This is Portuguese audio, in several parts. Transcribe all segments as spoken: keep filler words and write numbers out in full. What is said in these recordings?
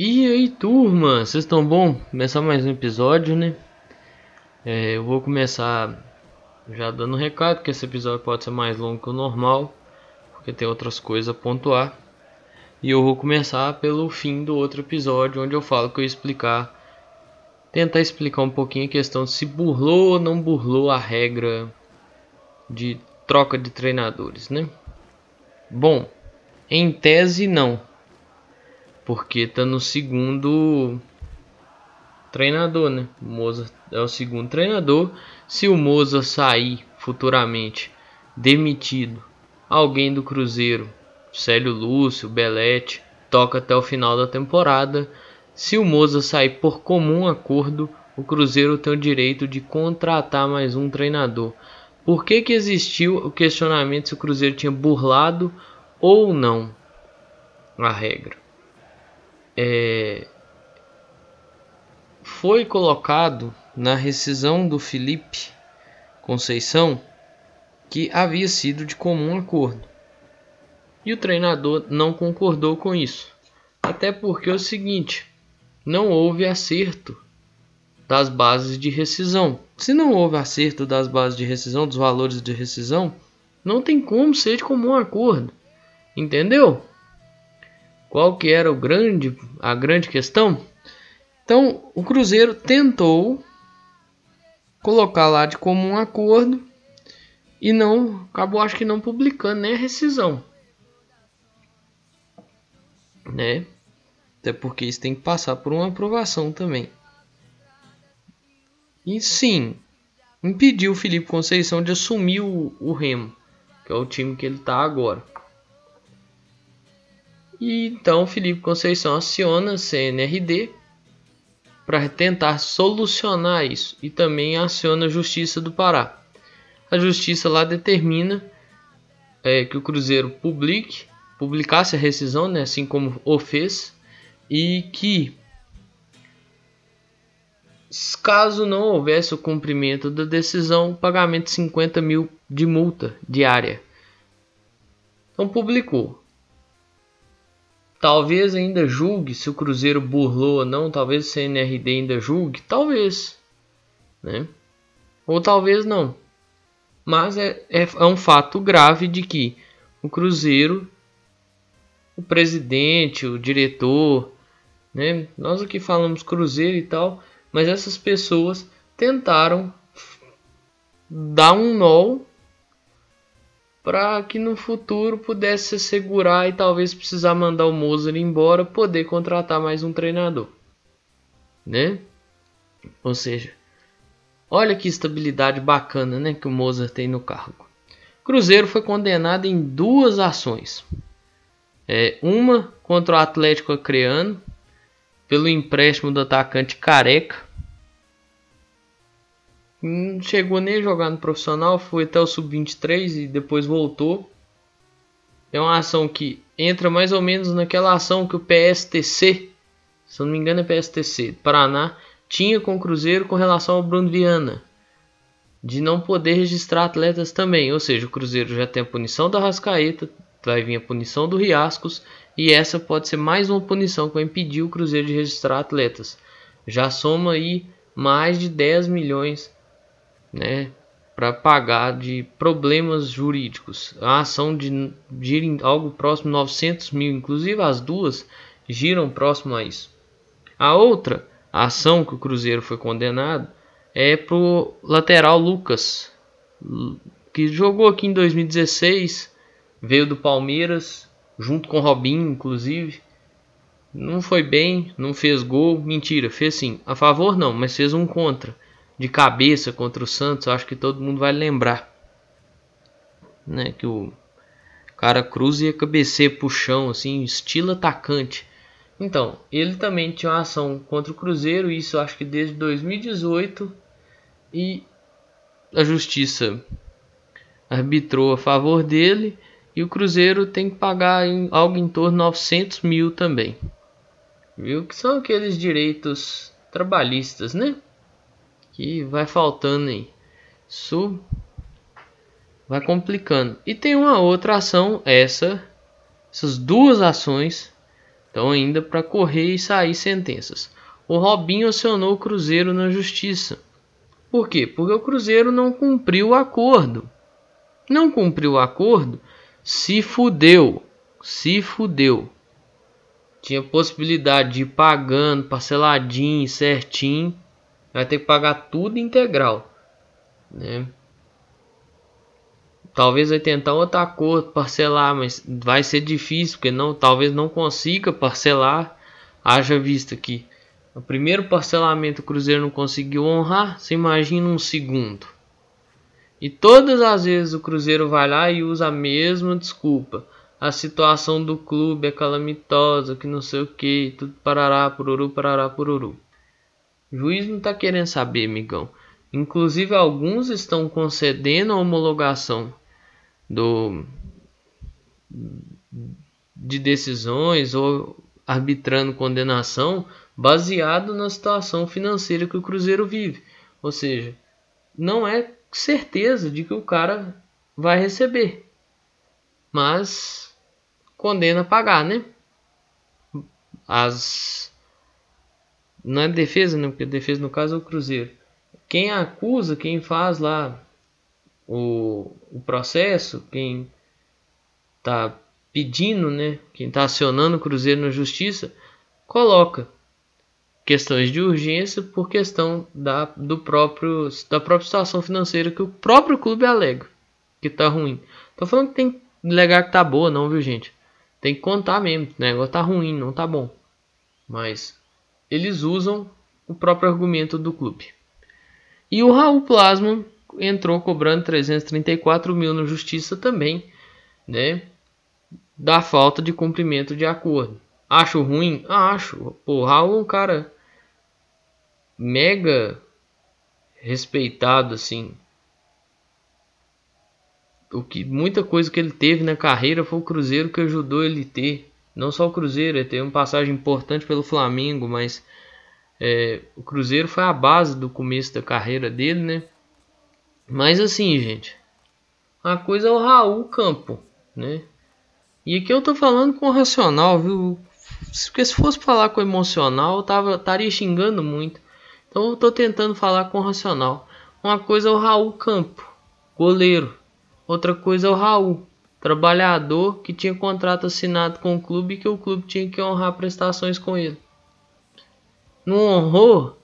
E aí, turma, vocês estão bom? Começar mais um episódio, né? É, eu vou começar já dando um recado, que esse episódio pode ser mais longo que o normal, porque tem outras coisas a pontuar. E eu vou começar pelo fim do outro episódio, onde eu falo que eu ia explicar, tentar explicar um pouquinho a questão de se burlou ou não burlou a regra de troca de treinadores, né? Bom, em tese não, porque tá no segundo treinador, né? O Mozart é o segundo treinador. Se o Mozart sair futuramente demitido, alguém do Cruzeiro, Célio Lúcio, Belletti, toca até o final da temporada. Se o Mozart sair por comum acordo, o Cruzeiro tem o direito de contratar mais um treinador. Por que que existiu o questionamento se o Cruzeiro tinha burlado ou não a regra? É... Foi colocado na rescisão do Felipe Conceição que havia sido de comum acordo. E o treinador não concordou com isso. Até porque é o seguinte, não houve acerto das bases de rescisão. Se não houve acerto das bases de rescisão, dos valores de rescisão, não tem como ser de comum acordo. Entendeu? Qual que era o grande, a grande questão? Então, o Cruzeiro tentou colocar lá de comum acordo e não acabou, acho que não publicando nem a rescisão, né? Até porque isso tem que passar por uma aprovação também. E sim, impediu o Felipe Conceição de assumir o, o Remo, que é o time que ele está agora. E então o Felipe Conceição aciona a C N R D para tentar solucionar isso. E também aciona a Justiça do Pará. A Justiça lá determina é, que o Cruzeiro publique, publicasse a rescisão, né, assim como o fez. E que, caso não houvesse o cumprimento da decisão, pagamento de cinquenta mil de multa diária. Então publicou. Talvez ainda julgue se o Cruzeiro burlou ou não. Talvez o C N R D ainda julgue. Talvez, né? Ou talvez não. Mas é, é, é um fato grave de que o Cruzeiro, o presidente, o diretor, né? Nós aqui falamos Cruzeiro e tal, mas essas pessoas tentaram dar um nó para que no futuro pudesse se segurar e talvez precisar mandar o Mozart embora, poder contratar mais um treinador, né? Ou seja, olha que estabilidade bacana, né, que o Mozart tem no cargo. Cruzeiro foi condenado em duas ações. É, uma contra o Atlético Acreano, pelo empréstimo do atacante Careca. Não chegou nem a jogar no profissional, foi até o sub vinte e três e depois voltou. É uma ação que entra mais ou menos naquela ação que o P S T C, se não me engano é P S T C, Paraná, tinha com o Cruzeiro com relação ao Bruno Viana, de não poder registrar atletas também. Ou seja, o Cruzeiro já tem a punição da Arrascaeta, vai vir a punição do Riascos, e essa pode ser mais uma punição que vai impedir o Cruzeiro de registrar atletas. Já soma aí mais de dez milhões, né, para pagar de problemas jurídicos. A ação de, gira em algo próximo de novecentos mil, inclusive as duas giram próximo a isso. A outra ação que o Cruzeiro foi condenado é para o lateral Lucas, que jogou aqui em dois mil e dezesseis, veio do Palmeiras, junto com o Robinho, inclusive. Não foi bem, não fez gol, mentira, fez sim, a favor não, mas fez um contra, de cabeça contra o Santos, acho que todo mundo vai lembrar, né, que o cara cruza e cabeceia pro chão, assim, estilo atacante. Então, ele também tinha uma ação contra o Cruzeiro, isso acho que desde dois mil e dezoito, e a Justiça arbitrou a favor dele, e o Cruzeiro tem que pagar em, algo em torno de novecentos mil também, viu, que são aqueles direitos trabalhistas, né, que vai faltando aí. Isso vai complicando. E tem uma outra ação, essa, essas duas ações, dão ainda para correr e sair sentenças. O Robinho acionou o Cruzeiro na justiça. Por quê? Porque o Cruzeiro não cumpriu o acordo. Não cumpriu o acordo, se fudeu. Se fudeu. Tinha possibilidade de ir pagando, parceladinho, certinho. Vai ter que pagar tudo integral, né? Talvez vai tentar outro acordo, parcelar, mas vai ser difícil, porque não, talvez não consiga parcelar. Haja visto que o primeiro parcelamento o Cruzeiro não conseguiu honrar, você imagina um segundo. E todas as vezes o Cruzeiro vai lá e usa a mesma desculpa. A situação do clube é calamitosa, que não sei o que, tudo parará, pururu, parará, pururu. O juiz não tá querendo saber, amigão. Inclusive, alguns estão concedendo a homologação do, de decisões ou arbitrando condenação baseado na situação financeira que o Cruzeiro vive. Ou seja, não é certeza de que o cara vai receber, mas condena a pagar, né? As... Não é defesa, né? Porque defesa, no caso, é o Cruzeiro. Quem acusa, quem faz lá o, o processo, quem tá pedindo, né? Quem tá acionando o Cruzeiro na justiça, coloca questões de urgência por questão da, do próprio, da própria situação financeira que o próprio clube alega que tá ruim. Tô falando que tem que alegar que tá boa, não, viu, gente? Tem que contar mesmo, né? Agora tá ruim, não tá bom. Mas... eles usam o próprio argumento do clube. E o Raul Plasman entrou cobrando trezentos e trinta e quatro mil na justiça também, né? Da falta de cumprimento de acordo. Acho ruim? Acho. Pô, o Raul é um cara mega respeitado, assim. O que, muita coisa que ele teve na carreira foi o Cruzeiro que ajudou ele ter. Não só o Cruzeiro, ele teve uma passagem importante pelo Flamengo, mas é, o Cruzeiro foi a base do começo da carreira dele, né? Mas assim, gente, a coisa é o Raul Campo, né? E aqui eu tô falando com o racional, viu? Porque se fosse falar com o emocional, eu tava, estaria xingando muito. Então eu tô tentando falar com o racional. Uma coisa é o Raul Campo, goleiro. Outra coisa é o Raul, trabalhador que tinha contrato assinado com o clube e que o clube tinha que honrar prestações com ele. Não honrou?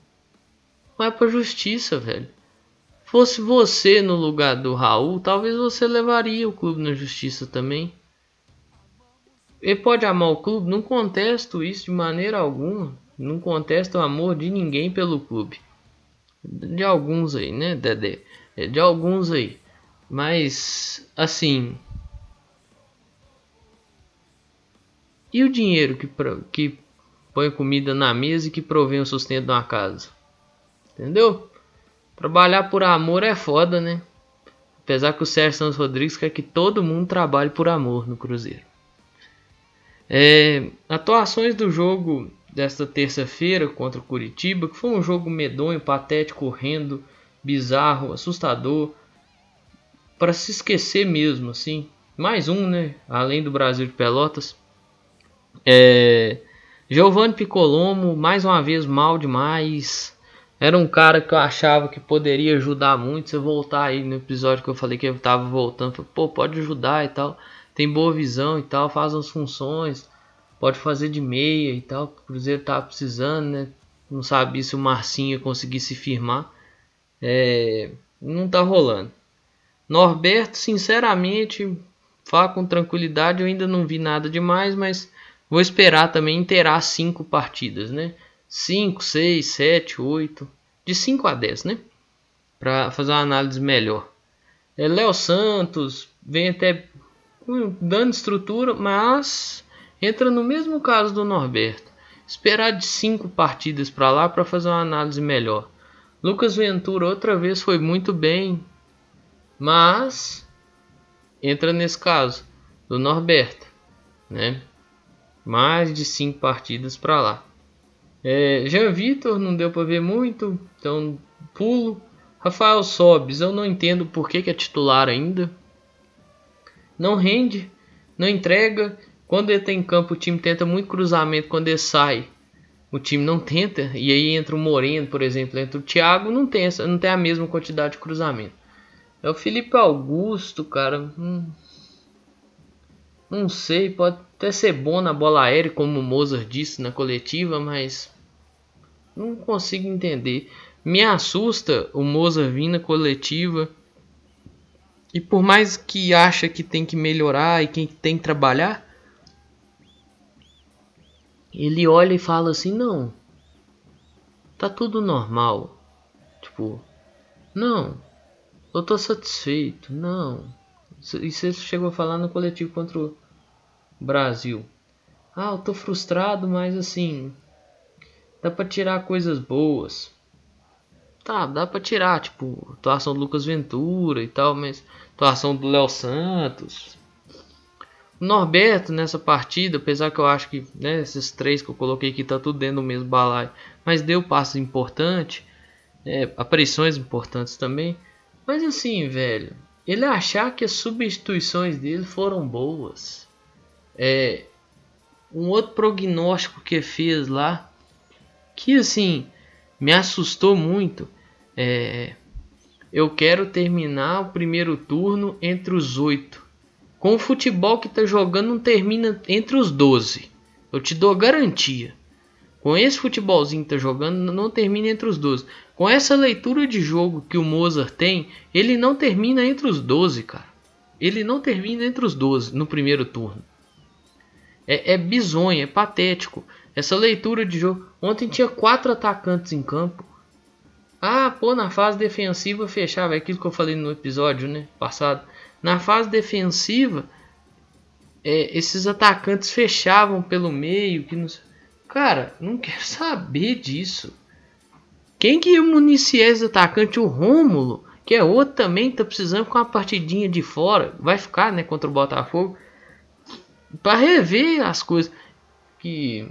Vai pra justiça, velho. Fosse você no lugar do Raul, talvez você levaria o clube na justiça também. Ele pode amar o clube, não contesto isso de maneira alguma. Não contesto o amor de ninguém pelo clube. De alguns aí, né, Dedé? De alguns aí. Mas, assim... e o dinheiro que, que põe comida na mesa e que provém o sustento de uma casa? Entendeu? Trabalhar por amor é foda, né? Apesar que o Sérgio Santos Rodrigues quer que todo mundo trabalhe por amor no Cruzeiro. É, atuações do jogo desta terça-feira contra o Curitiba, que foi um jogo medonho, patético, horrendo, bizarro, assustador. Para se esquecer mesmo, assim. Mais um, né? Além do Brasil de Pelotas. É, Giovanni Piccolomo, mais uma vez, mal demais. Era um cara que eu achava que poderia ajudar muito. Se eu voltar aí no episódio que eu falei que eu tava voltando, falei, pô, pode ajudar e tal. Tem boa visão e tal, faz as funções. Pode fazer de meia e tal. O Cruzeiro tava precisando, né? Não sabia se o Marcinho ia conseguir se firmar. É, não tá rolando. Norberto, sinceramente, fala com tranquilidade, eu ainda não vi nada demais, mas... vou esperar também inteirar cinco partidas, né? cinco, seis, sete, oito. De cinco a dez, né? Para fazer uma análise melhor. É, Léo Santos vem até dando estrutura, mas entra no mesmo caso do Norberto. Esperar de cinco partidas para lá para fazer uma análise melhor. Lucas Ventura outra vez foi muito bem, mas entra nesse caso do Norberto, né? Mais de cinco partidas para lá. É, Jean Vitor não deu para ver muito, então pulo. Rafael Sobis, eu não entendo por que, que é titular ainda. Não rende, não entrega. Quando ele tá em campo, o time tenta muito cruzamento. Quando ele sai, o time não tenta. E aí entra o Moreno, por exemplo, entra o Thiago, não tem, essa, não tem a mesma quantidade de cruzamento. É o Felipe Augusto, cara. Hum, não sei, pode até ser bom na bola aérea, como o Mozart disse na coletiva, mas não consigo entender. Me assusta o Mozart vir na coletiva. E por mais que acha que tem que melhorar e que tem que trabalhar, ele olha e fala assim, não, tá tudo normal. Tipo, não, eu tô satisfeito, não. Isso ele chegou a falar no coletivo contra o Brasil. Ah, eu tô frustrado, mas assim, dá pra tirar coisas boas. Tá, dá pra tirar, tipo, atuação do Lucas Ventura e tal, mas atuação do Léo Santos. O Norberto nessa partida, apesar que eu acho que, né, esses três que eu coloquei aqui tá tudo dentro do mesmo balaio, mas deu passos importantes, é, aparições importantes também. Mas assim, velho, ele achar que as substituições dele foram boas. É, um outro prognóstico que fez lá, que assim, me assustou muito. É, eu quero terminar o primeiro turno entre os oito. Com o futebol que tá jogando, não termina entre os doze. Eu te dou garantia. Com esse futebolzinho que tá jogando, não termina entre os doze. Com essa leitura de jogo que o Mozart tem, ele não termina entre os doze, cara. Ele não termina entre os doze no primeiro turno. É, é bizonho, é patético. Essa leitura de jogo. Ontem tinha quatro atacantes em campo. Ah, pô, na fase defensiva fechava. É aquilo que eu falei no episódio, né, passado. Na fase defensiva, é, esses atacantes fechavam pelo meio. Que não... Cara, não quero saber disso. Quem que ia municiar esse atacante? O Rômulo, que é outro também, tá precisando ficar uma partidinha de fora. Vai ficar, né, contra o Botafogo. Pra rever as coisas que...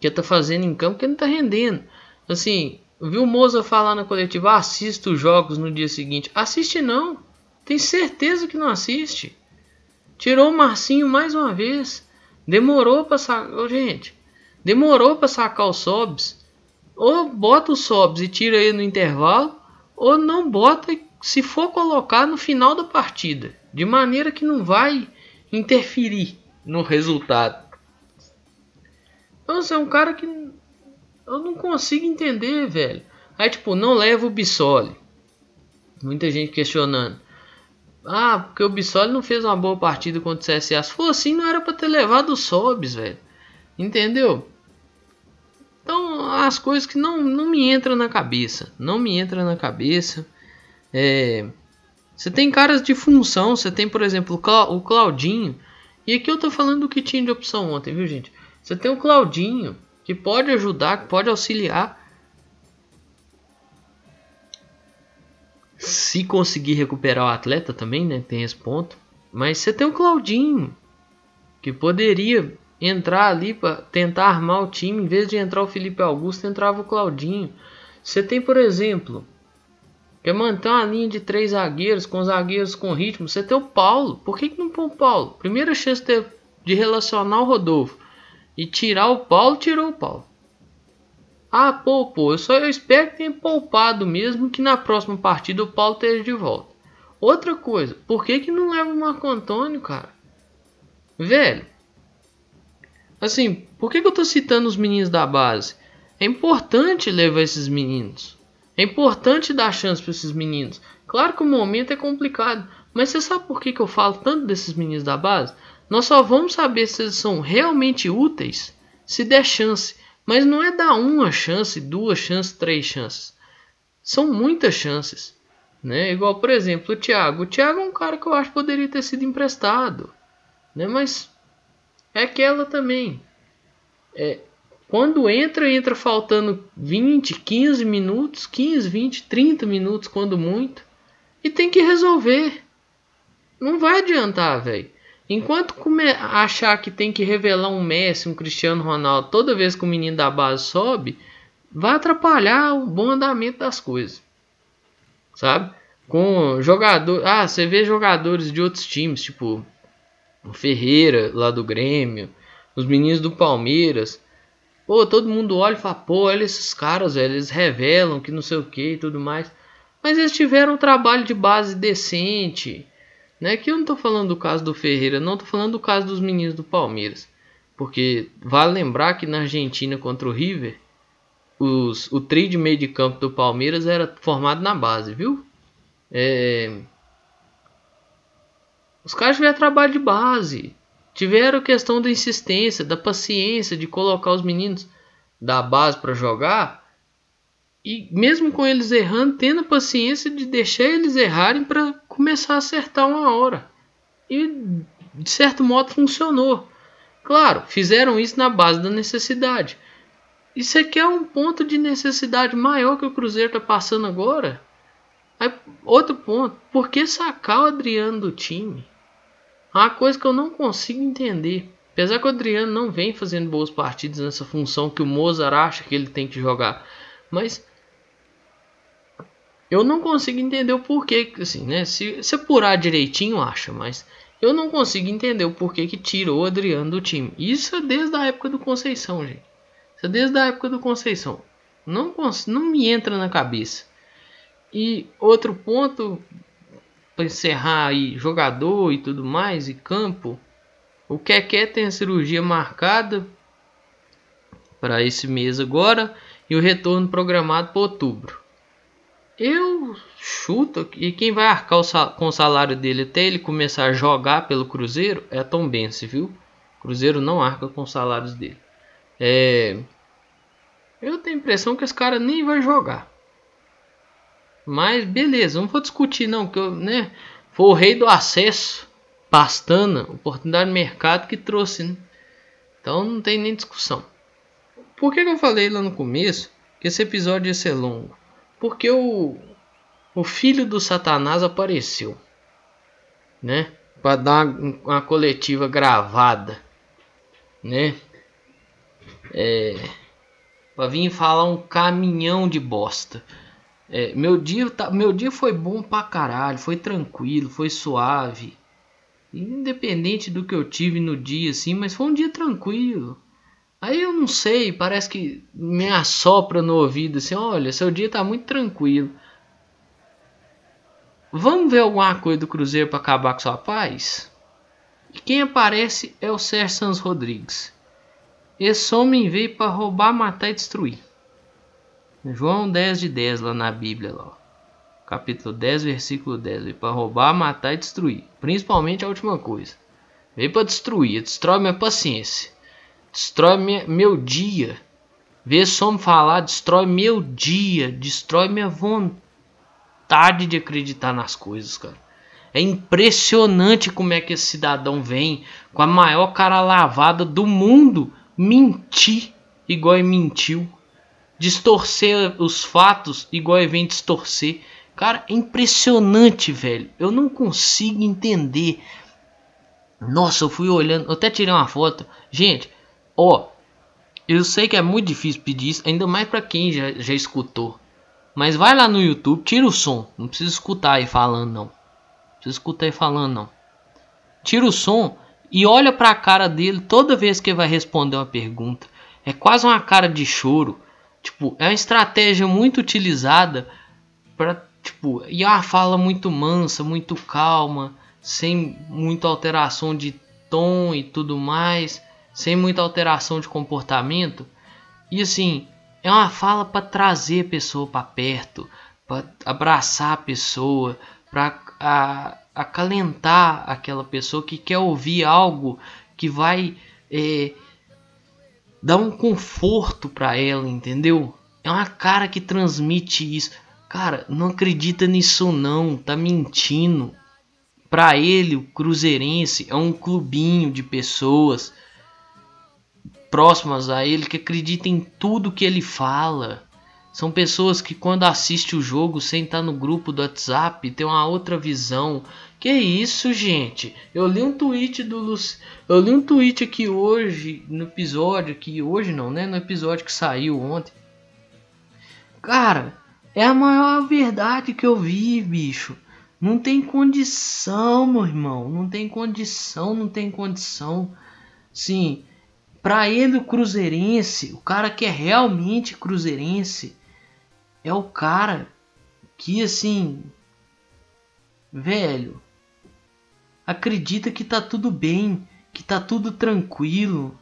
que tá fazendo em campo, que não tá rendendo. Assim, viu o Moza falar na coletiva, ah, assista os jogos no dia seguinte. Assiste não, tem certeza que não assiste. Tirou o Marcinho mais uma vez. Demorou pra sacar, oh, gente, demorou pra sacar o Sobs. Ou bota o Sobs e tira ele no intervalo, ou não bota, se for colocar no final da partida, de maneira que não vai interferir no resultado. Então, você é um cara que eu não consigo entender, velho. Aí, tipo, não leva o Bissoli. Muita gente questionando. Ah, porque o Bissoli não fez uma boa partida contra o C S A. Se for assim, não era pra ter levado o Sobs, velho. Entendeu? Então, as coisas que não, não me entram na cabeça. Não me entram na cabeça. É... Você tem caras de função. Você tem, por exemplo, o Claudinho. E aqui eu tô falando do que tinha de opção ontem, viu, gente? Você tem o Claudinho, que pode ajudar, que pode auxiliar. Se conseguir recuperar o atleta também, né? Tem esse ponto. Mas você tem o Claudinho, que poderia entrar ali para tentar armar o time. Em vez de entrar o Felipe Augusto, entrava o Claudinho. Você tem, por exemplo, quer manter uma linha de três zagueiros, com zagueiros com ritmo. Você tem o Paulo. Por que que não põe o Paulo? Primeira chance de relacionar o Rodolfo. E tirar o Paulo, tirou o Paulo. Ah, pô, pô, eu, só, eu espero que tenha poupado mesmo, que na próxima partida o Paulo esteja de volta. Outra coisa, por que que não leva o Marco Antônio, cara? Velho, assim, por que que eu tô citando os meninos da base? É importante levar esses meninos. É importante dar chance para esses meninos. Claro que o momento é complicado, mas você sabe por que que eu falo tanto desses meninos da base? Nós só vamos saber se eles são realmente úteis se der chance. Mas não é dar uma chance, duas chances, três chances. São muitas chances, né? Igual, por exemplo, o Thiago. O Thiago é um cara que eu acho que poderia ter sido emprestado, né? Mas é aquela também. É, quando entra, entra faltando vinte, quinze minutos. quinze, vinte, trinta minutos quando muito. E tem que resolver. Não vai adiantar, velho. Enquanto come- achar que tem que revelar um Messi, um Cristiano Ronaldo toda vez que o menino da base sobe, vai atrapalhar o bom andamento das coisas, sabe? Com jogador, ah, você vê jogadores de outros times, tipo o Ferreira lá do Grêmio, os meninos do Palmeiras. Pô, todo mundo olha e fala, pô, olha esses caras, velho, eles revelam que não sei o que e tudo mais. Mas eles tiveram um trabalho de base decente, né? Que eu não tô falando do caso do Ferreira, não, tô falando do caso dos meninos do Palmeiras. Porque vale lembrar que na Argentina contra o River, os, o trio de meio de campo do Palmeiras era formado na base, viu? É... Os caras tiveram trabalho de base. Tiveram questão da insistência, da paciência, de colocar os meninos da base para jogar. E mesmo com eles errando, tendo a paciência de deixar eles errarem para começar a acertar uma hora. E de certo modo funcionou. Claro, fizeram isso na base da necessidade. Isso aqui é um ponto de necessidade maior que o Cruzeiro está passando agora. Aí, outro ponto, por que sacar o Adriano do time? Uma coisa que eu não consigo entender. Apesar que o Adriano não vem fazendo boas partidas nessa função que o Mozart acha que ele tem que jogar. Mas eu não consigo entender o porquê. Assim, né? Se, se apurar direitinho, acha. Mas eu não consigo entender o porquê que tirou o Adriano do time. Isso é desde a época do Conceição, gente. Isso é desde a época do Conceição. Não, não me entra na cabeça. E outro ponto... Para encerrar aí, jogador e tudo mais, e campo. O Keké tem a cirurgia marcada para esse mês agora. E o retorno programado para outubro. Eu chuto. E quem vai arcar o sal- com o salário dele até ele começar a jogar pelo Cruzeiro é a Tombense, viu? O Cruzeiro não arca com os salários dele. É... Eu tenho a impressão que esse cara nem vai jogar. Mas beleza, não vou discutir não, que eu, né, foi o rei do acesso, Pastana, oportunidade de mercado que trouxe, né? Então não tem nem discussão. Por que, que eu falei lá no começo que esse episódio ia ser longo? Porque o, o filho do Satanás apareceu, né, para dar uma, uma coletiva gravada, né, é, para vir falar um caminhão de bosta. É, meu, dia, meu dia foi bom pra caralho, foi tranquilo, foi suave, independente do que eu tive no dia, assim, mas foi um dia tranquilo. Aí eu não sei, parece que me assopra no ouvido assim, olha, seu dia tá muito tranquilo. Vamos ver alguma coisa do Cruzeiro pra acabar com sua paz? E quem aparece é o Sérgio Santos Rodrigues. Esse homem veio pra roubar, matar e destruir. João dez de dez lá na Bíblia, lá, ó. Capítulo dez, versículo dez. Veio para roubar, matar e destruir. Principalmente a última coisa. Veio para destruir. Destrói minha paciência. Destrói minha, meu dia. Vê só me falar. Destrói meu dia. Destrói minha vontade de acreditar nas coisas, cara. É impressionante como é que esse cidadão vem com a maior cara lavada do mundo mentir igual ele mentiu. Distorcer os fatos igual ele vem distorcer. Cara, é impressionante, velho. Eu não consigo entender. Nossa, eu fui olhando. Eu até tirei uma foto. Gente, ó. Eu sei que é muito difícil pedir isso. Ainda mais pra quem já, já escutou. Mas vai lá no YouTube, tira o som. Não precisa escutar aí falando, não. Não precisa escutar aí falando, não. Tira o som e olha pra cara dele toda vez que ele vai responder uma pergunta. É quase uma cara de choro. Tipo, é uma estratégia muito utilizada para, tipo, e é uma fala muito mansa, muito calma, sem muita alteração de tom e tudo mais, sem muita alteração de comportamento. E assim, é uma fala para trazer a pessoa para perto, para abraçar a pessoa, para acalentar aquela pessoa que quer ouvir algo que vai... É, dá um conforto pra ela, entendeu? É uma cara que transmite isso. Cara, não acredita nisso não, tá mentindo. Pra ele, o cruzeirense é um clubinho de pessoas próximas a ele que acreditam em tudo que ele fala. São pessoas que quando assiste o jogo, sem estar no grupo do WhatsApp, tem uma outra visão. Que isso, gente? Eu li um tweet do Luci... Eu li um tweet aqui hoje, no episódio, que hoje não, né? No episódio que saiu ontem. Cara, é a maior verdade que eu vi, bicho. Não tem condição, meu irmão. Não tem condição, não tem condição. Sim, para ele o cruzeirense, o cara que é realmente cruzeirense, é o cara que, assim, velho, acredita que tá tudo bem, que tá tudo tranquilo,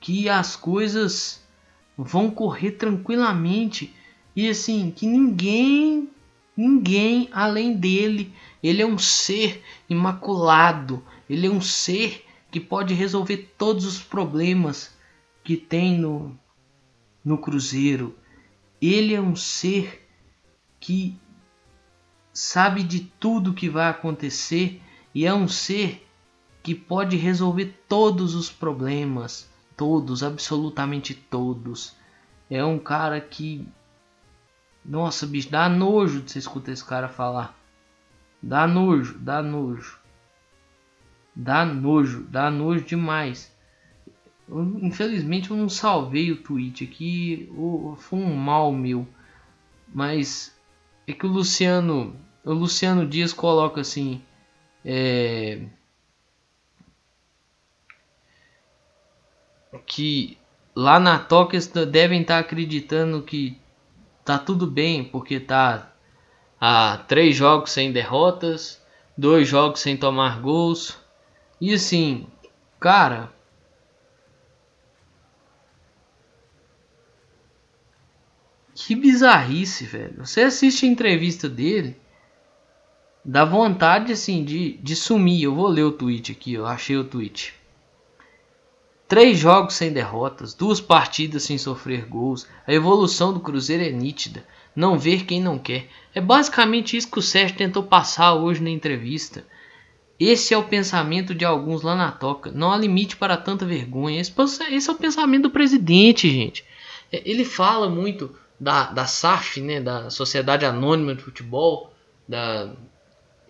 que as coisas vão correr tranquilamente e, assim, que ninguém... Ninguém além dele. Ele é um ser imaculado. Ele é um ser que pode resolver todos os problemas que tem no, no Cruzeiro. Ele é um ser que sabe de tudo que vai acontecer. E é um ser que pode resolver todos os problemas. Todos, absolutamente todos. É um cara que... Nossa, bicho, dá nojo de você escutar esse cara falar. Dá nojo, dá nojo. Dá nojo, dá nojo demais. Eu, infelizmente eu não salvei o tweet aqui. Eu, foi um mal meu. Mas é que o Luciano... O Luciano Dias coloca assim... É, que lá na Toca devem estar acreditando que... Tá tudo bem, porque tá há três jogos sem derrotas, dois jogos sem tomar gols. E assim, cara, que bizarrice, velho. Você assiste a entrevista dele, dá vontade assim de, de sumir. Eu vou ler o tweet aqui, eu achei o tweet. Três jogos sem derrotas, duas partidas sem sofrer gols. A evolução do Cruzeiro é nítida. Não ver quem não quer. É basicamente isso que o Sérgio tentou passar hoje na entrevista. Esse é o pensamento de alguns lá na Toca. Não há limite para tanta vergonha. Esse, esse é o pensamento do presidente, gente. Ele fala muito da, da S A F, né? Da Sociedade Anônima de Futebol. Da,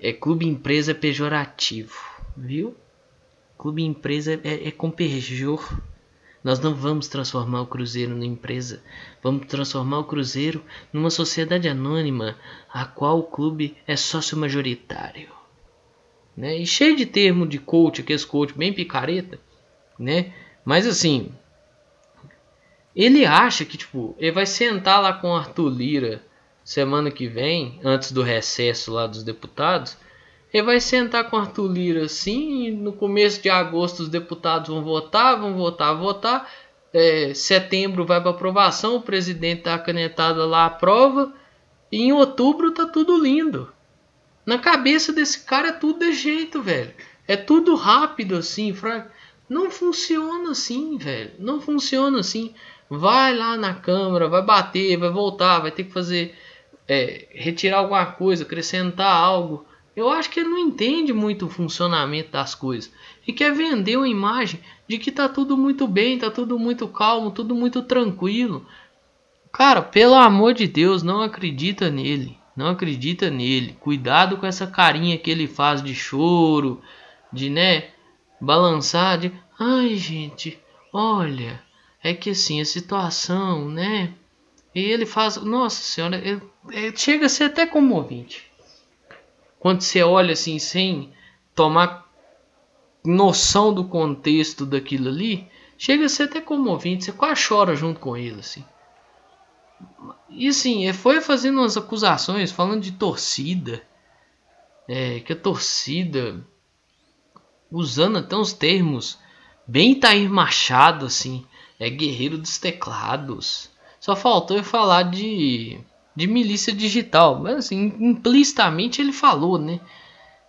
é Clube Empresa Pejorativo. Viu? Clube empresa é, é com perjor. Nós não vamos transformar o Cruzeiro numa empresa. Vamos transformar o Cruzeiro numa sociedade anônima, a qual o clube é sócio majoritário. Né? E cheio de termo de coach, aqueles coach bem picareta. Né? Mas assim, ele acha que tipo, ele vai sentar lá com o Arthur Lira semana que vem, antes do recesso lá dos deputados. Ele vai sentar com o Arthur Lira assim, no começo de agosto os deputados vão votar, vão votar, votar. É, setembro vai para aprovação, o presidente tá canetada lá, aprova. E em outubro tá tudo lindo. Na cabeça desse cara é tudo de jeito, velho. É tudo rápido assim, fraco. Não funciona assim, velho. Não funciona assim. Vai lá na Câmara, vai bater, vai voltar, vai ter que fazer... É, retirar alguma coisa, acrescentar algo... Eu acho que ele não entende muito o funcionamento das coisas. E quer vender uma imagem de que tá tudo muito bem, tá tudo muito calmo, tudo muito tranquilo. Cara, pelo amor de Deus, não acredita nele. Não acredita nele. Cuidado com essa carinha que ele faz de choro, de, né, balançar, de... Ai, gente, olha, é que assim, a situação, né... E ele faz... Nossa senhora, ele, ele chega a ser até comovente. Quando você olha assim, sem tomar noção do contexto daquilo ali, chega a ser até comovente, você quase chora junto com ele, assim. E assim, ele foi fazendo umas acusações, falando de torcida, é, que a torcida, usando até uns termos, bem Itair Machado, assim, é guerreiro dos teclados. Só faltou ele falar de... de milícia digital, mas assim, implicitamente ele falou, né?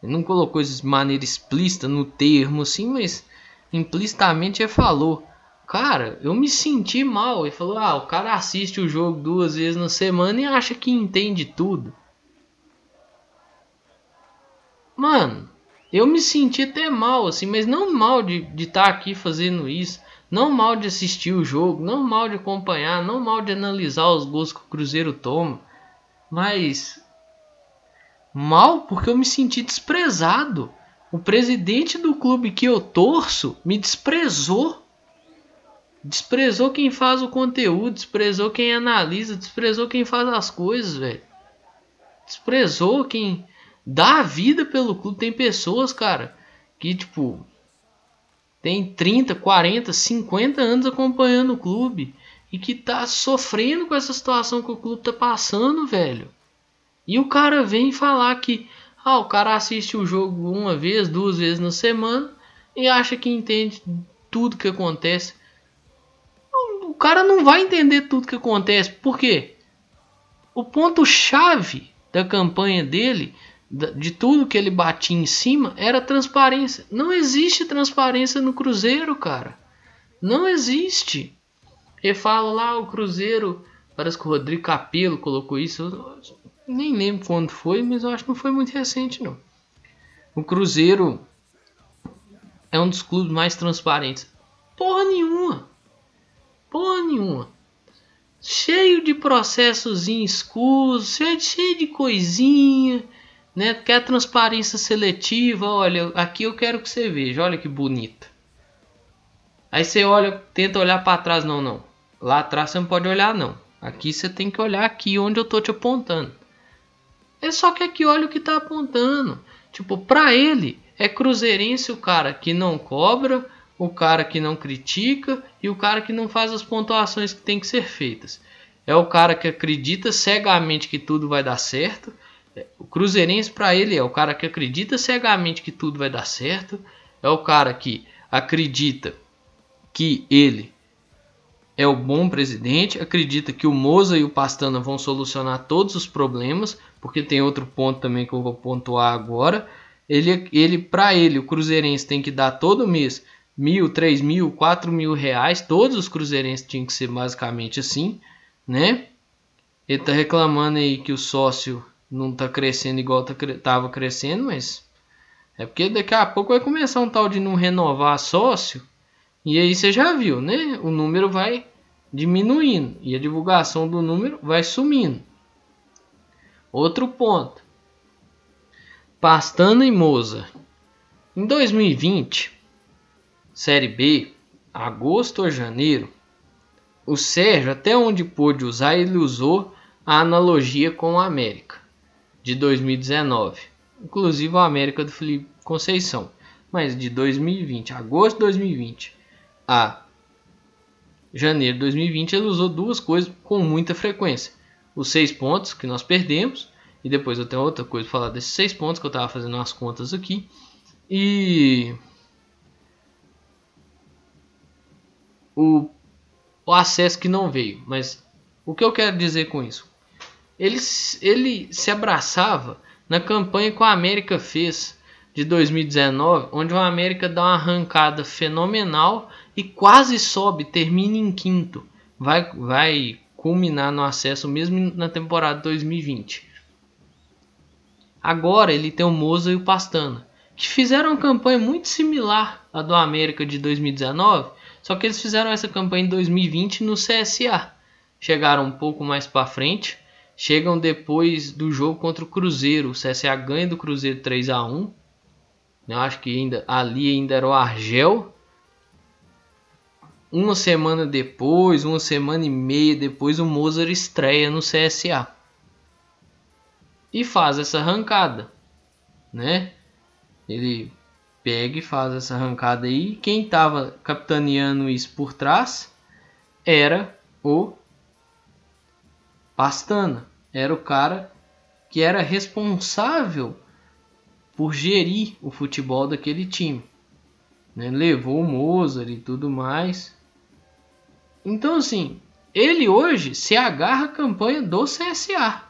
Ele não colocou de maneira explícita no termo, assim, mas implicitamente ele falou. Cara, eu me senti mal. Ele falou, ah, o cara assiste o jogo duas vezes na semana e acha que entende tudo. Mano, eu me senti até mal, assim, mas não mal de estar tá aqui fazendo isso. Não mal de assistir o jogo, não mal de acompanhar, não mal de analisar os gols que o Cruzeiro toma. Mas mal porque eu me senti desprezado. O presidente do clube que eu torço me desprezou. Desprezou quem faz o conteúdo, desprezou quem analisa, desprezou quem faz as coisas, velho. Desprezou quem dá a vida pelo clube. Tem pessoas, cara, que tipo tem trinta, quarenta, cinquenta anos acompanhando o clube e que tá sofrendo com essa situação que o clube tá passando, velho. E o cara vem falar que ah, o cara assiste o jogo uma vez, duas vezes na semana e acha que entende tudo que acontece. O cara não vai entender tudo que acontece. Por quê? O ponto-chave da campanha dele, de tudo que ele batia em cima, era transparência. Não existe transparência no Cruzeiro, cara. Não existe. Eu falo lá, o Cruzeiro, parece que o Rodrigo Capello colocou isso, eu nem lembro quando foi, mas eu acho que não foi muito recente, não. O Cruzeiro é um dos clubes mais transparentes. Porra nenhuma. Porra nenhuma. Cheio de processos escusos, cheio, cheio de coisinha, né? Quer transparência seletiva, olha, aqui eu quero que você veja, olha que bonita. Aí você olha, tenta olhar para trás, não, não. Lá atrás você não pode olhar, não. Aqui você tem que olhar aqui onde eu tô te apontando. É só que aqui olha o que tá apontando. Tipo, pra ele, é cruzeirense o cara que não cobra, o cara que não critica e o cara que não faz as pontuações que tem que ser feitas. É o cara que acredita cegamente que tudo vai dar certo. O cruzeirense pra ele é o cara que acredita cegamente que tudo vai dar certo. É o cara que acredita que ele é o bom presidente, acredita que o Moza e o Pastana vão solucionar todos os problemas, porque tem outro ponto também que eu vou pontuar agora. Ele, ele, para ele, o cruzeirense tem que dar todo mês mil, três mil, quatro mil reais. Todos os cruzeirenses tinham que ser basicamente assim, né? Ele tá reclamando aí que o sócio não tá crescendo igual tá, tava crescendo, mas é porque daqui a pouco vai começar um tal de não renovar sócio. E aí você já viu, né? O número vai diminuindo e a divulgação do número vai sumindo. Outro ponto. Pastana e Moza. Em dois mil e vinte, Série B, agosto ou janeiro, o Sérgio, até onde pôde usar, ele usou a analogia com o América de dois mil e dezenove. Inclusive o América do Felipe Conceição. Mas de dois mil e vinte, agosto de dois mil e vinte. A janeiro de dois mil e vinte, ele usou duas coisas com muita frequência. Os seis pontos que nós perdemos. E depois eu tenho outra coisa para falar desses seis pontos que eu estava fazendo as contas aqui. E o, o acesso que não veio. Mas o que eu quero dizer com isso? Ele, ele se abraçava na campanha que o América fez de dois mil e dezenove, onde o América dá uma arrancada fenomenal e quase sobe, termina em quinto. Vai, vai culminar no acesso mesmo na temporada dois mil e vinte. Agora ele tem o Moza e o Pastana, que fizeram uma campanha muito similar à do América de dois mil e dezenove, só que eles fizeram essa campanha em dois mil e vinte no C S A. Chegaram um pouco mais para frente, chegam depois do jogo contra o Cruzeiro. O C S A ganha do Cruzeiro três a um. Eu acho que ainda, ali ainda era o Argel. Uma semana depois, uma semana e meia depois, o Mozart estreia no C S A. E faz essa arrancada, né? Ele pega e faz essa arrancada aí. Quem estava capitaneando isso por trás era o Pastana. Era o cara que era responsável por gerir o futebol daquele time, né? Levou o Mozart e tudo mais. Então assim, ele hoje se agarra à campanha do C S A.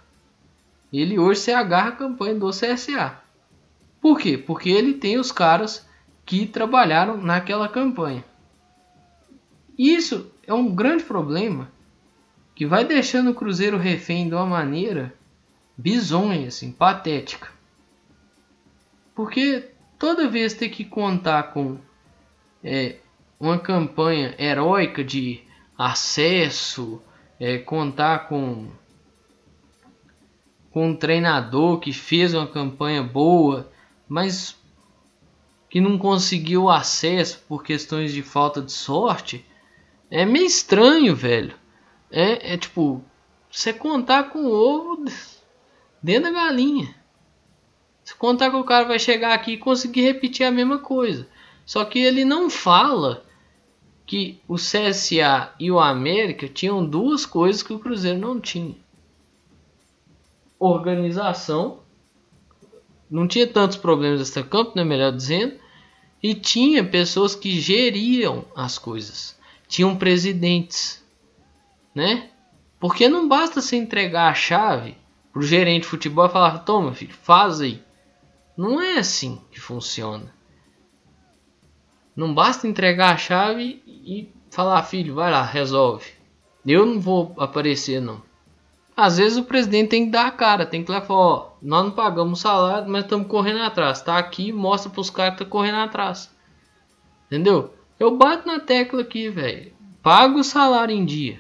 Ele hoje se agarra à campanha do C S A. Por quê? Porque ele tem os caras que trabalharam naquela campanha. E isso é um grande problema que vai deixando o Cruzeiro refém de uma maneira bizonha, assim, patética. Porque toda vez tem que contar com é, uma campanha heróica de acesso, é, contar com, com um treinador que fez uma campanha boa, mas que não conseguiu acesso por questões de falta de sorte, é meio estranho, velho. É, é tipo, você contar com o ovo dentro da galinha. Se contar que o cara vai chegar aqui e conseguir repetir a mesma coisa. Só que ele não fala que o C S A e o América tinham duas coisas que o Cruzeiro não tinha. Organização. Não tinha tantos problemas extra-campo, né, melhor dizendo. E tinha pessoas que geriam as coisas. Tinham presidentes. Né? Porque não basta você entregar a chave pro gerente de futebol e falar: toma, filho, faz aí. Não é assim que funciona. Não basta entregar a chave e falar: filho, vai lá, resolve. Eu não vou aparecer, não. Às vezes o presidente tem que dar a cara, tem que lá falar: ó, nós não pagamos salário, mas estamos correndo atrás. Tá aqui, mostra pros caras que tá correndo atrás. Entendeu? Eu bato na tecla aqui, velho. Paga o salário em dia.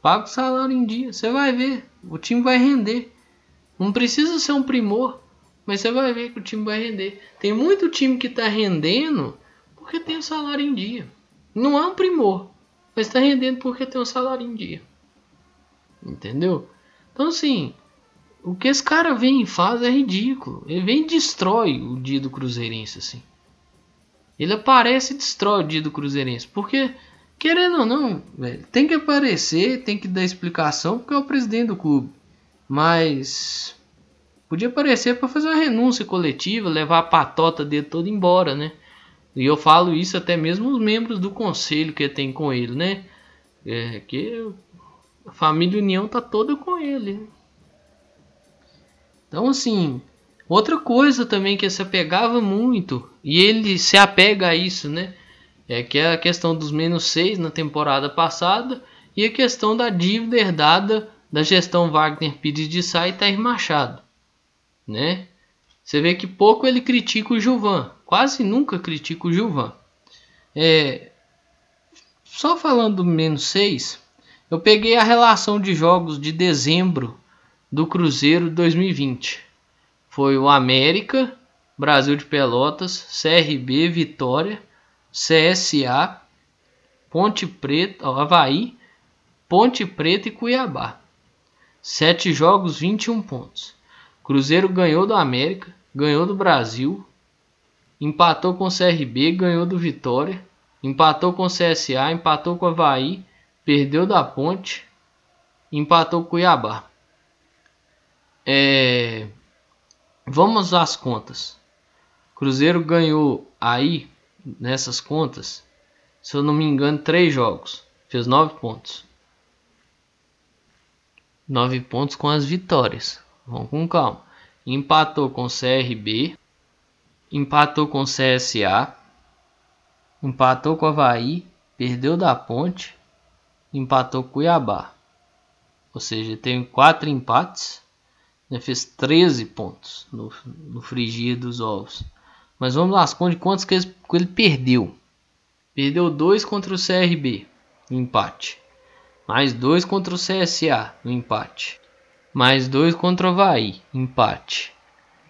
Paga o salário em dia. Você vai ver. O time vai render. Não precisa ser um primor, mas você vai ver que o time vai render. Tem muito time que tá rendendo porque tem o salário em dia. Não é um primor, mas tá rendendo porque tem o salário em dia. Entendeu? Então, assim, o que esse cara vem e faz é ridículo. Ele vem e destrói o dia do cruzeirense, assim. Ele aparece e destrói o dia do cruzeirense. Porque, querendo ou não, velho, tem que aparecer, tem que dar explicação, porque é o presidente do clube. Mas podia aparecer para fazer uma renúncia coletiva, levar a patota dele toda embora, né? E eu falo isso até mesmo os membros do conselho que tem com ele, né? É, que a família União tá toda com ele. Então, assim, outra coisa também que se apegava muito, e ele se apega a isso, né? É que é a questão dos menos seis na temporada passada e a questão da dívida herdada da gestão Wagner Pires de Sá e Thaís Machado, né? Você vê que pouco ele critica o Gilvan, quase nunca critica o Gilvan. É, só falando do menos seis, eu peguei a relação de jogos de dezembro do Cruzeiro dois mil e vinte. Foi o América, Brasil de Pelotas, C R B, Vitória, C S A, Ponte Preta, Avaí, Ponte Preta e Cuiabá. Sete jogos, vinte e um pontos. Cruzeiro ganhou do América, ganhou do Brasil, empatou com o C R B, ganhou do Vitória, empatou com o C S A, empatou com o Avaí, perdeu da Ponte, empatou com o Cuiabá. É... Vamos às contas. Cruzeiro ganhou aí, nessas contas, se eu não me engano, três jogos. Fez nove pontos. nove pontos com as vitórias. Vamos com calma. Empatou com o C R B. Empatou com o C S A. Empatou com o Avaí. Perdeu da Ponte. Empatou com o Cuiabá. Ou seja, tem quatro empates. Né? Fez treze pontos no, no frigir dos ovos. Mas vamos lá, as contas de quantos que ele, que ele perdeu. Perdeu dois contra o C R B. No empate. Mais dois contra o C S A. No empate. Mais dois contra o Avaí, empate.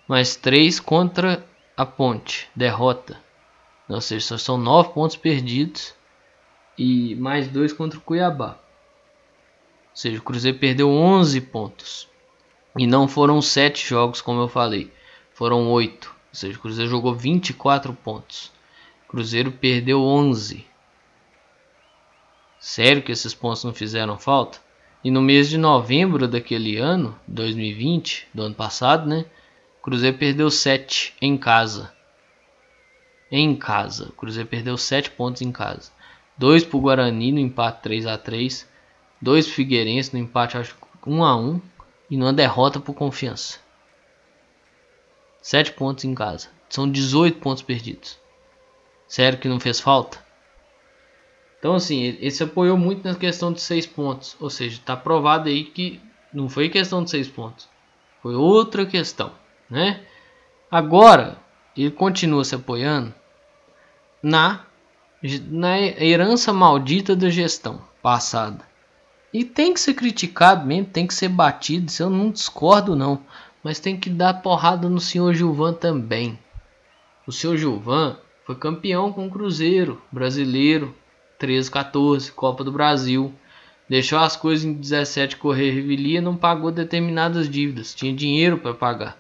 Mais três contra a Ponte, derrota. Ou seja, só são nove pontos perdidos. E mais dois contra o Cuiabá. Ou seja, o Cruzeiro perdeu onze pontos. E não foram sete jogos, como eu falei. Foram oito. Ou seja, o Cruzeiro jogou vinte e quatro pontos. O Cruzeiro perdeu onze. Sério que esses pontos não fizeram falta? E no mês de novembro daquele ano, dois mil e vinte, do ano passado, né? O Cruzeiro perdeu sete em casa. Em casa. O Cruzeiro perdeu sete pontos em casa. dois para o Guarani no empate três a três. dois para o Figueirense no empate acho, um a um. E numa derrota por Confiança. sete pontos em casa. São dezoito pontos perdidos. Sério que não fez falta? Então, assim, ele se apoiou muito na questão de seis pontos. Ou seja, está provado aí que não foi questão de seis pontos. Foi outra questão, né? Agora, ele continua se apoiando na, na herança maldita da gestão passada. E tem que ser criticado mesmo, tem que ser batido. Isso eu não discordo, não. Mas tem que dar porrada no senhor Gilvan também. O senhor Gilvan foi campeão com o Cruzeiro brasileiro. treze, quatorze, Copa do Brasil. Deixou as coisas em dezessete correr revelia, não pagou determinadas dívidas. Tinha dinheiro para pagar.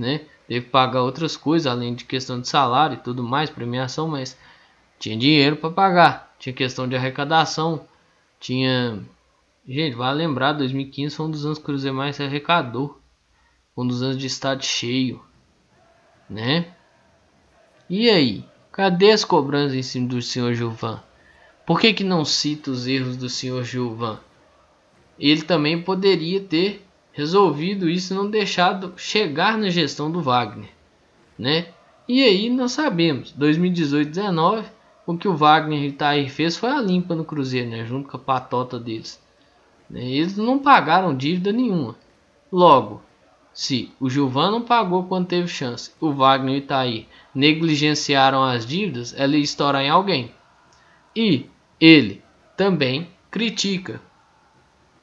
né? Teve que pagar outras coisas, além de questão de salário e tudo mais, premiação, mas tinha dinheiro para pagar. Tinha questão de arrecadação, tinha... Gente, vai lembrar, dois mil e quinze foi um dos anos que o Cruzeiro mais se arrecadou. Foi um dos anos de estádio cheio, né? E aí? Cadê as cobranças em cima do senhor Gilvan? Por que que não cita os erros do senhor Gilvan? Ele também poderia ter resolvido isso e não deixado chegar na gestão do Wagner, né? E aí nós sabemos, dois mil e dezoito, dezenove, o que o Wagner e o Tair fez foi a limpa no Cruzeiro, né? Junto com a patota deles. Eles não pagaram dívida nenhuma. Logo, se o Gilvan não pagou quando teve chance, o Wagner e o Tair negligenciaram as dívidas, ela ia estourar em alguém. E ele também critica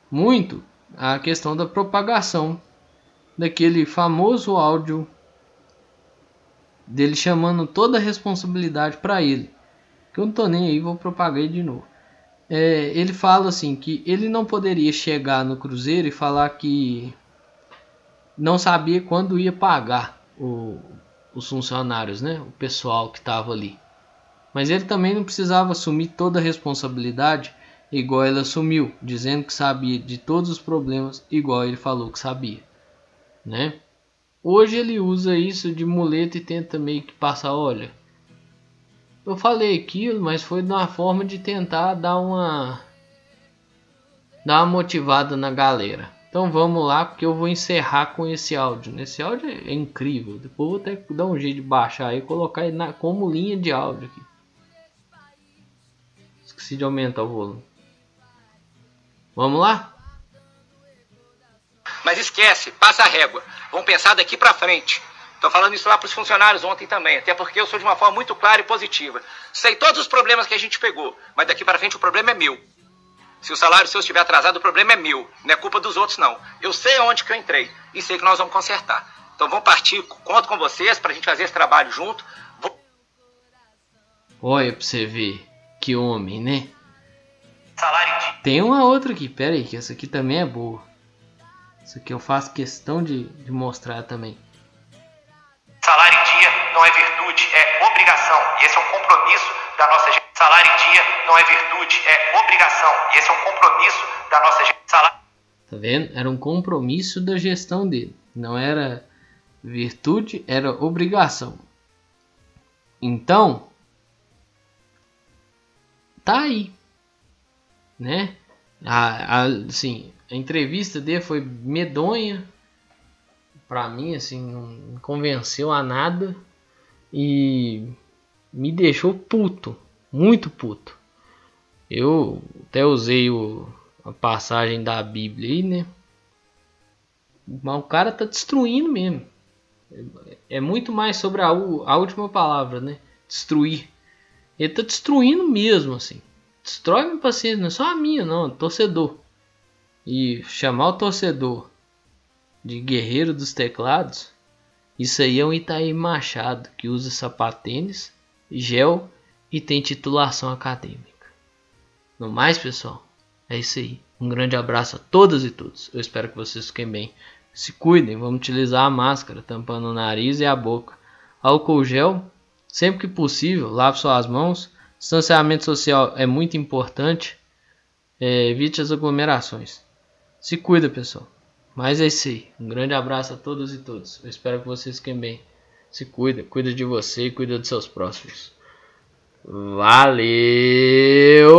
muito a questão da propagação daquele famoso áudio dele chamando toda a responsabilidade para ele, que eu não tô nem aí, vou propagar ele de novo. É, ele fala assim que ele não poderia chegar no Cruzeiro e falar que não sabia quando ia pagar o, os funcionários, né, o pessoal que estava ali, mas ele também não precisava assumir toda a responsabilidade igual ele assumiu, dizendo que sabia de todos os problemas, igual ele falou que sabia, né? Hoje ele usa isso de muleta e tenta meio que passar, olha, eu falei aquilo, mas foi de uma forma de tentar dar uma, dar uma motivada na galera. Então vamos lá, porque eu vou encerrar com esse áudio. Esse áudio é incrível, depois vou até dar um jeito de baixar e colocar ele na, como linha de áudio aqui. Esqueci de aumentar o volume. Vamos lá? Mas esquece, passa a régua. Vamos pensar daqui pra frente. Tô falando isso lá pros funcionários ontem também, até porque eu sou de uma forma muito clara e positiva. Sei todos os problemas que a gente pegou, mas daqui pra frente o problema é meu. Se o salário seu estiver atrasado, o problema é meu. Não é culpa dos outros, não. Eu sei onde que eu entrei e sei que nós vamos consertar. Então vamos partir, conto com vocês pra gente fazer esse trabalho junto. Vou... Olha pra você ver. Que homem, né? Salário. Tem uma outra aqui, pera aí, que essa aqui também é boa. Isso aqui eu faço questão de, de mostrar também. Salário em dia não é virtude, é obrigação. E esse é um compromisso da nossa gente. Salário em dia não é virtude, é obrigação. E esse é um compromisso da nossa gente. Salário... Tá vendo? Era um compromisso da gestão dele. Não era virtude, era obrigação. Então... tá aí, né? A, a, assim, a entrevista dele foi medonha, pra mim, assim, não convenceu a nada e me deixou puto, muito puto. Eu até usei o, a passagem da Bíblia aí, né? Mas o cara tá destruindo mesmo. É muito mais sobre a, a última palavra, né? Destruir. Ele tá destruindo mesmo, assim. Destrói minha paciência, não é só a minha, não. Torcedor. E chamar o torcedor de guerreiro dos teclados, isso aí é um Itair Machado, que usa sapatênis, gel e tem titulação acadêmica. No mais, pessoal, é isso aí. Um grande abraço a todas e todos. Eu espero que vocês fiquem bem. Se cuidem, vamos utilizar a máscara, tampando o nariz e a boca. Álcool gel... sempre que possível, lave suas mãos. Distanciamento social é muito importante. É, evite as aglomerações. Se cuida, pessoal. Mas é isso aí. Um grande abraço a todos e todas. Eu espero que vocês fiquem bem. Se cuida. Cuida de você e cuida dos seus próximos. Valeu!